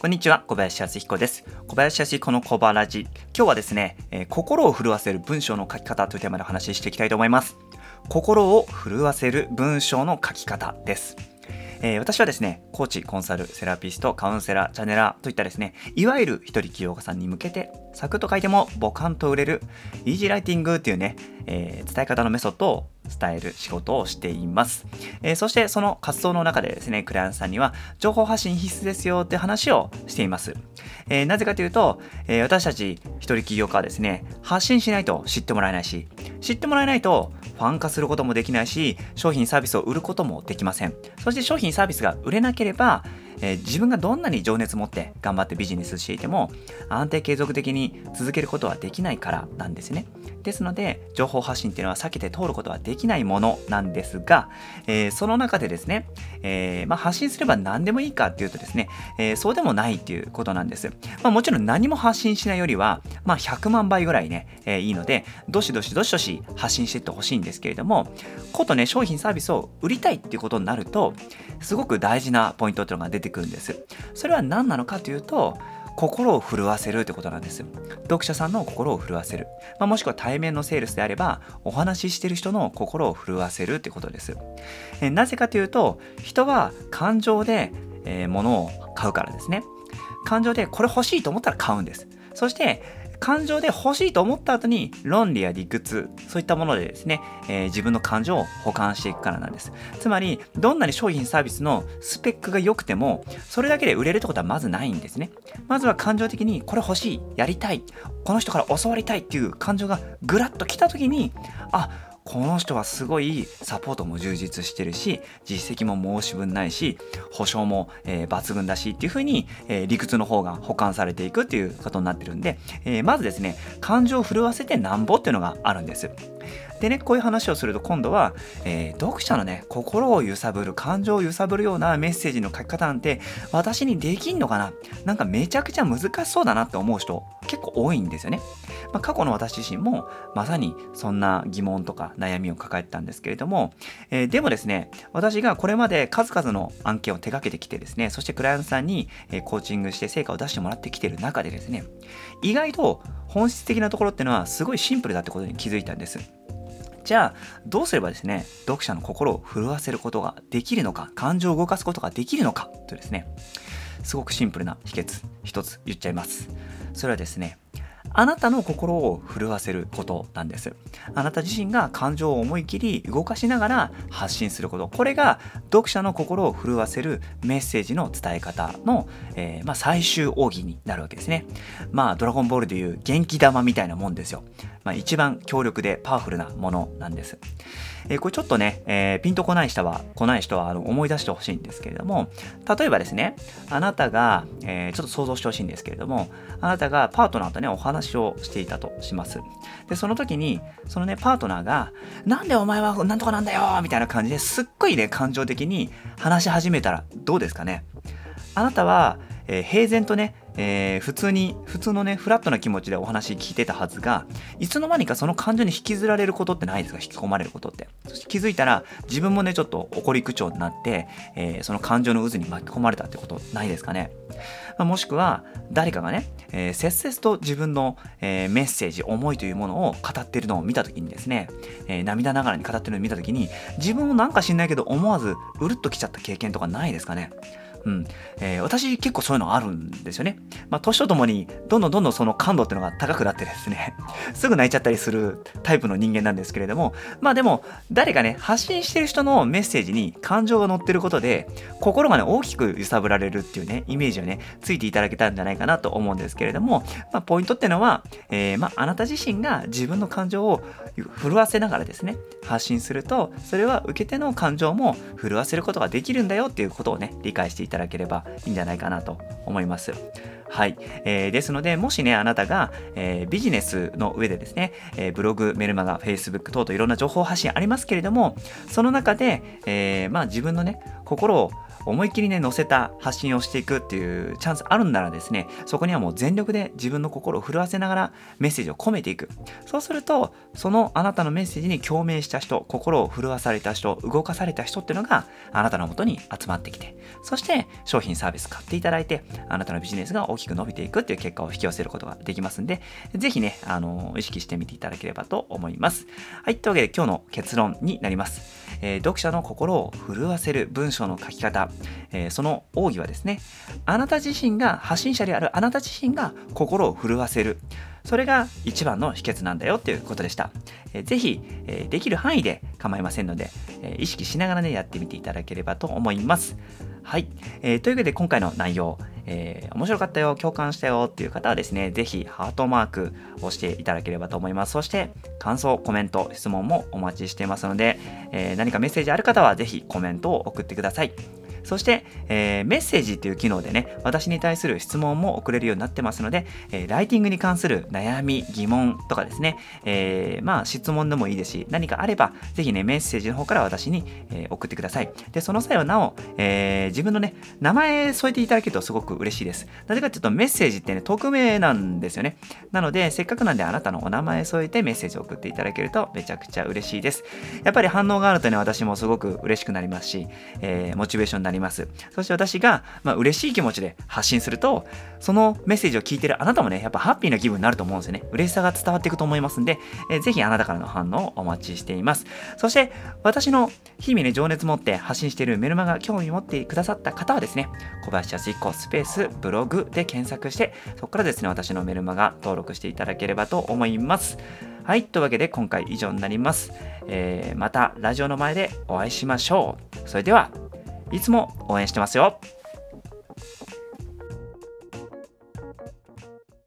こんにちは、小林康彦です。小林康彦の小ばらじ、今日はですね、心を震わせる文章の書き方というテーマでお話ししていきたいと思います。心を震わせる文章の書き方です。私はですね、コーチ、コンサル、セラピスト、カウンセラー、チャネラーといったですね、いわゆる一人起業家さんに向けてサクッと書いてもボカンと売れるイージーライティングっていうね、伝え方のメソッドを伝える仕事をしています。そしてその活動の中でですね、クライアントさんには情報発信必須ですよって話をしています。なぜかというと、私たち一人起業家はですね、発信しないと知ってもらえないし、知ってもらえないとファン化することもできないし、商品サービスを売ることもできません。そして商品サービスが売れなければ、自分がどんなに情熱を持って頑張ってビジネスしていても安定継続的に続けることはできないからなんですね。ですので情報発信っていうのは避けて通ることはできないものなんですが、その中でですね、発信すれば何でもいいかっていうとですね、そうでもないっていうことなんです。もちろん何も発信しないよりは、100万倍ぐらいね、いいのでどしどし発信していってほしいんですけれども、ことね、商品サービスを売りたいっていうことになるとすごく大事なポイントっていうのが出てくるんです。それは何なのかというと、心を震わせるってことなんです。読者さんの心を震わせる、もしくは対面のセールスであればお話ししている人の心を震わせるってことです。なぜかというと、人は感情で、物を買うからですね。感情でこれ欲しいと思ったら買うんです。そして感情で欲しいと思った後に論理や理屈、そういったものでですね、自分の感情を補完していくからなんです。つまりどんなに商品サービスのスペックが良くてもそれだけで売れるってことはまずないんですね。まずは感情的にこれ欲しい、やりたい、この人から教わりたいっていう感情がぐらっと来た時に、この人はすごいサポートも充実してるし、実績も申し分ないし、保証も、抜群だしっていう風に、理屈の方が補完されていくっていうことになってるんで、まずですね、感情を震わせてなんぼっていうのがあるんです。でね、こういう話をすると今度は、読者のね、心を揺さぶる、感情を揺さぶるようなメッセージの書き方なんて私にできんのかな、なんかめちゃくちゃ難しそうだなって思う人結構多いんですよね。過去の私自身もまさにそんな疑問とか悩みを抱えてたんですけれども、でもですね、私がこれまで数々の案件を手掛けてきてですね、そしてクライアントさんにコーチングして成果を出してもらってきてる中でですね、意外と本質的なところっていうのはすごいシンプルだってことに気づいたんです。じゃあどうすればですね、読者の心を震わせることができるのか、感情を動かすことができるのかとですね、すごくシンプルな秘訣一つ言っちゃいます。それはですね、あなたの心を震わせることなんです。あなた自身が感情を思い切り動かしながら発信すること、これが読者の心を震わせるメッセージの伝え方の、最終奥義になるわけですね。ドラゴンボールでいう元気玉みたいなもんですよ。一番強力でパワフルなものなんです。これちょっとね、ピンとこない人は思い出してほしいんですけれども、例えばですね、あなたが、ちょっと想像してほしいんですけれども、あなたがパートナーとね、お話をしていたとします。でその時にそのね、パートナーがなんでお前はなんとかなんだよみたいな感じですっごいね、感情的に話し始めたらどうですかね。あなたは、平然とね、普通のね、フラットな気持ちでお話聞いてたはずが、いつの間にかその感情に引きずられることってないですか、引き込まれることって。そして気づいたら自分もね、ちょっと怒り口調になって、その感情の渦に巻き込まれたってことないですかね。もしくは誰かがね、切々と自分の、メッセージ、思いというものを語ってるのを見たときにですね、涙ながらに語ってるのを見たときに、自分もなんか知んないけど思わずうるっときちゃった経験とかないですかね。私結構そういうのあるんですよね。年とともにどんどんその感度っていうのが高くなってですねすぐ泣いちゃったりするタイプの人間なんですけれども、でも誰かね、発信してる人のメッセージに感情が乗ってることで心がね、大きく揺さぶられるっていうね、イメージをね、ついていただけたんじゃないかなと思うんですけれども、ポイントっていうのは、あなた自身が自分の感情を震わせながらですね、発信するとそれは受け手の感情も震わせることができるんだよっていうことをね、理解していただければいいんじゃないかなと思います。ですので、もしね、あなたが、ビジネスの上でですね、ブログ、メルマガ、Facebook 等々いろんな情報発信ありますけれども、その中で、自分のね、心を思いっきりね乗せた発信をしていくっていうチャンスあるんならですね、そこにはもう全力で自分の心を震わせながらメッセージを込めていく。そうするとそのあなたのメッセージに共鳴した人、心を震わされた人、動かされた人っていうのがあなたの元に集まってきて、そして商品サービス買っていただいて、あなたのビジネスが大きく伸びていくっていう結果を引き寄せることができますんで、ぜひね意識してみていただければと思います。はい、というわけで今日の結論になります。読者の心を震わせる文章の書き方、その奥義はですね、あなた自身が発信者であるあなた自身が心を震わせる、それが一番の秘訣なんだよということでした。ぜひ、できる範囲で構いませんので、意識しながらねやってみていただければと思います。はい、というわけで今回の内容、面白かったよ、共感したよっていう方はですね、ぜひハートマークをしていただければと思います。そして感想、コメント、質問もお待ちしていますので、何かメッセージある方はぜひコメントを送ってください。そして、メッセージという機能でね、私に対する質問も送れるようになってますので、ライティングに関する悩み、疑問とかですね、質問でもいいですし、何かあればぜひねメッセージの方から私に、送ってください。でその際はなお、自分のね名前添えていただけるとすごく嬉しいです。なぜかというとメッセージってね匿名なんですよね。なのでせっかくなんであなたのお名前添えてメッセージを送っていただけるとめちゃくちゃ嬉しいです。やっぱり反応があるとね私もすごく嬉しくなりますし、モチベーションになります。そして私が、嬉しい気持ちで発信すると、そのメッセージを聞いてるあなたもねやっぱハッピーな気分になると思うんですよね。嬉しさが伝わっていくと思いますんで、ぜひあなたからの反応をお待ちしています。そして私の日々ね情熱持って発信しているメルマガ興味持ってくださった方はですね、小林康彦ブログで検索して、そこからですね私のメルマガ登録していただければと思います。はい、というわけで今回以上になります。またラジオの前でお会いしましょう。それではいつも応援してますよ。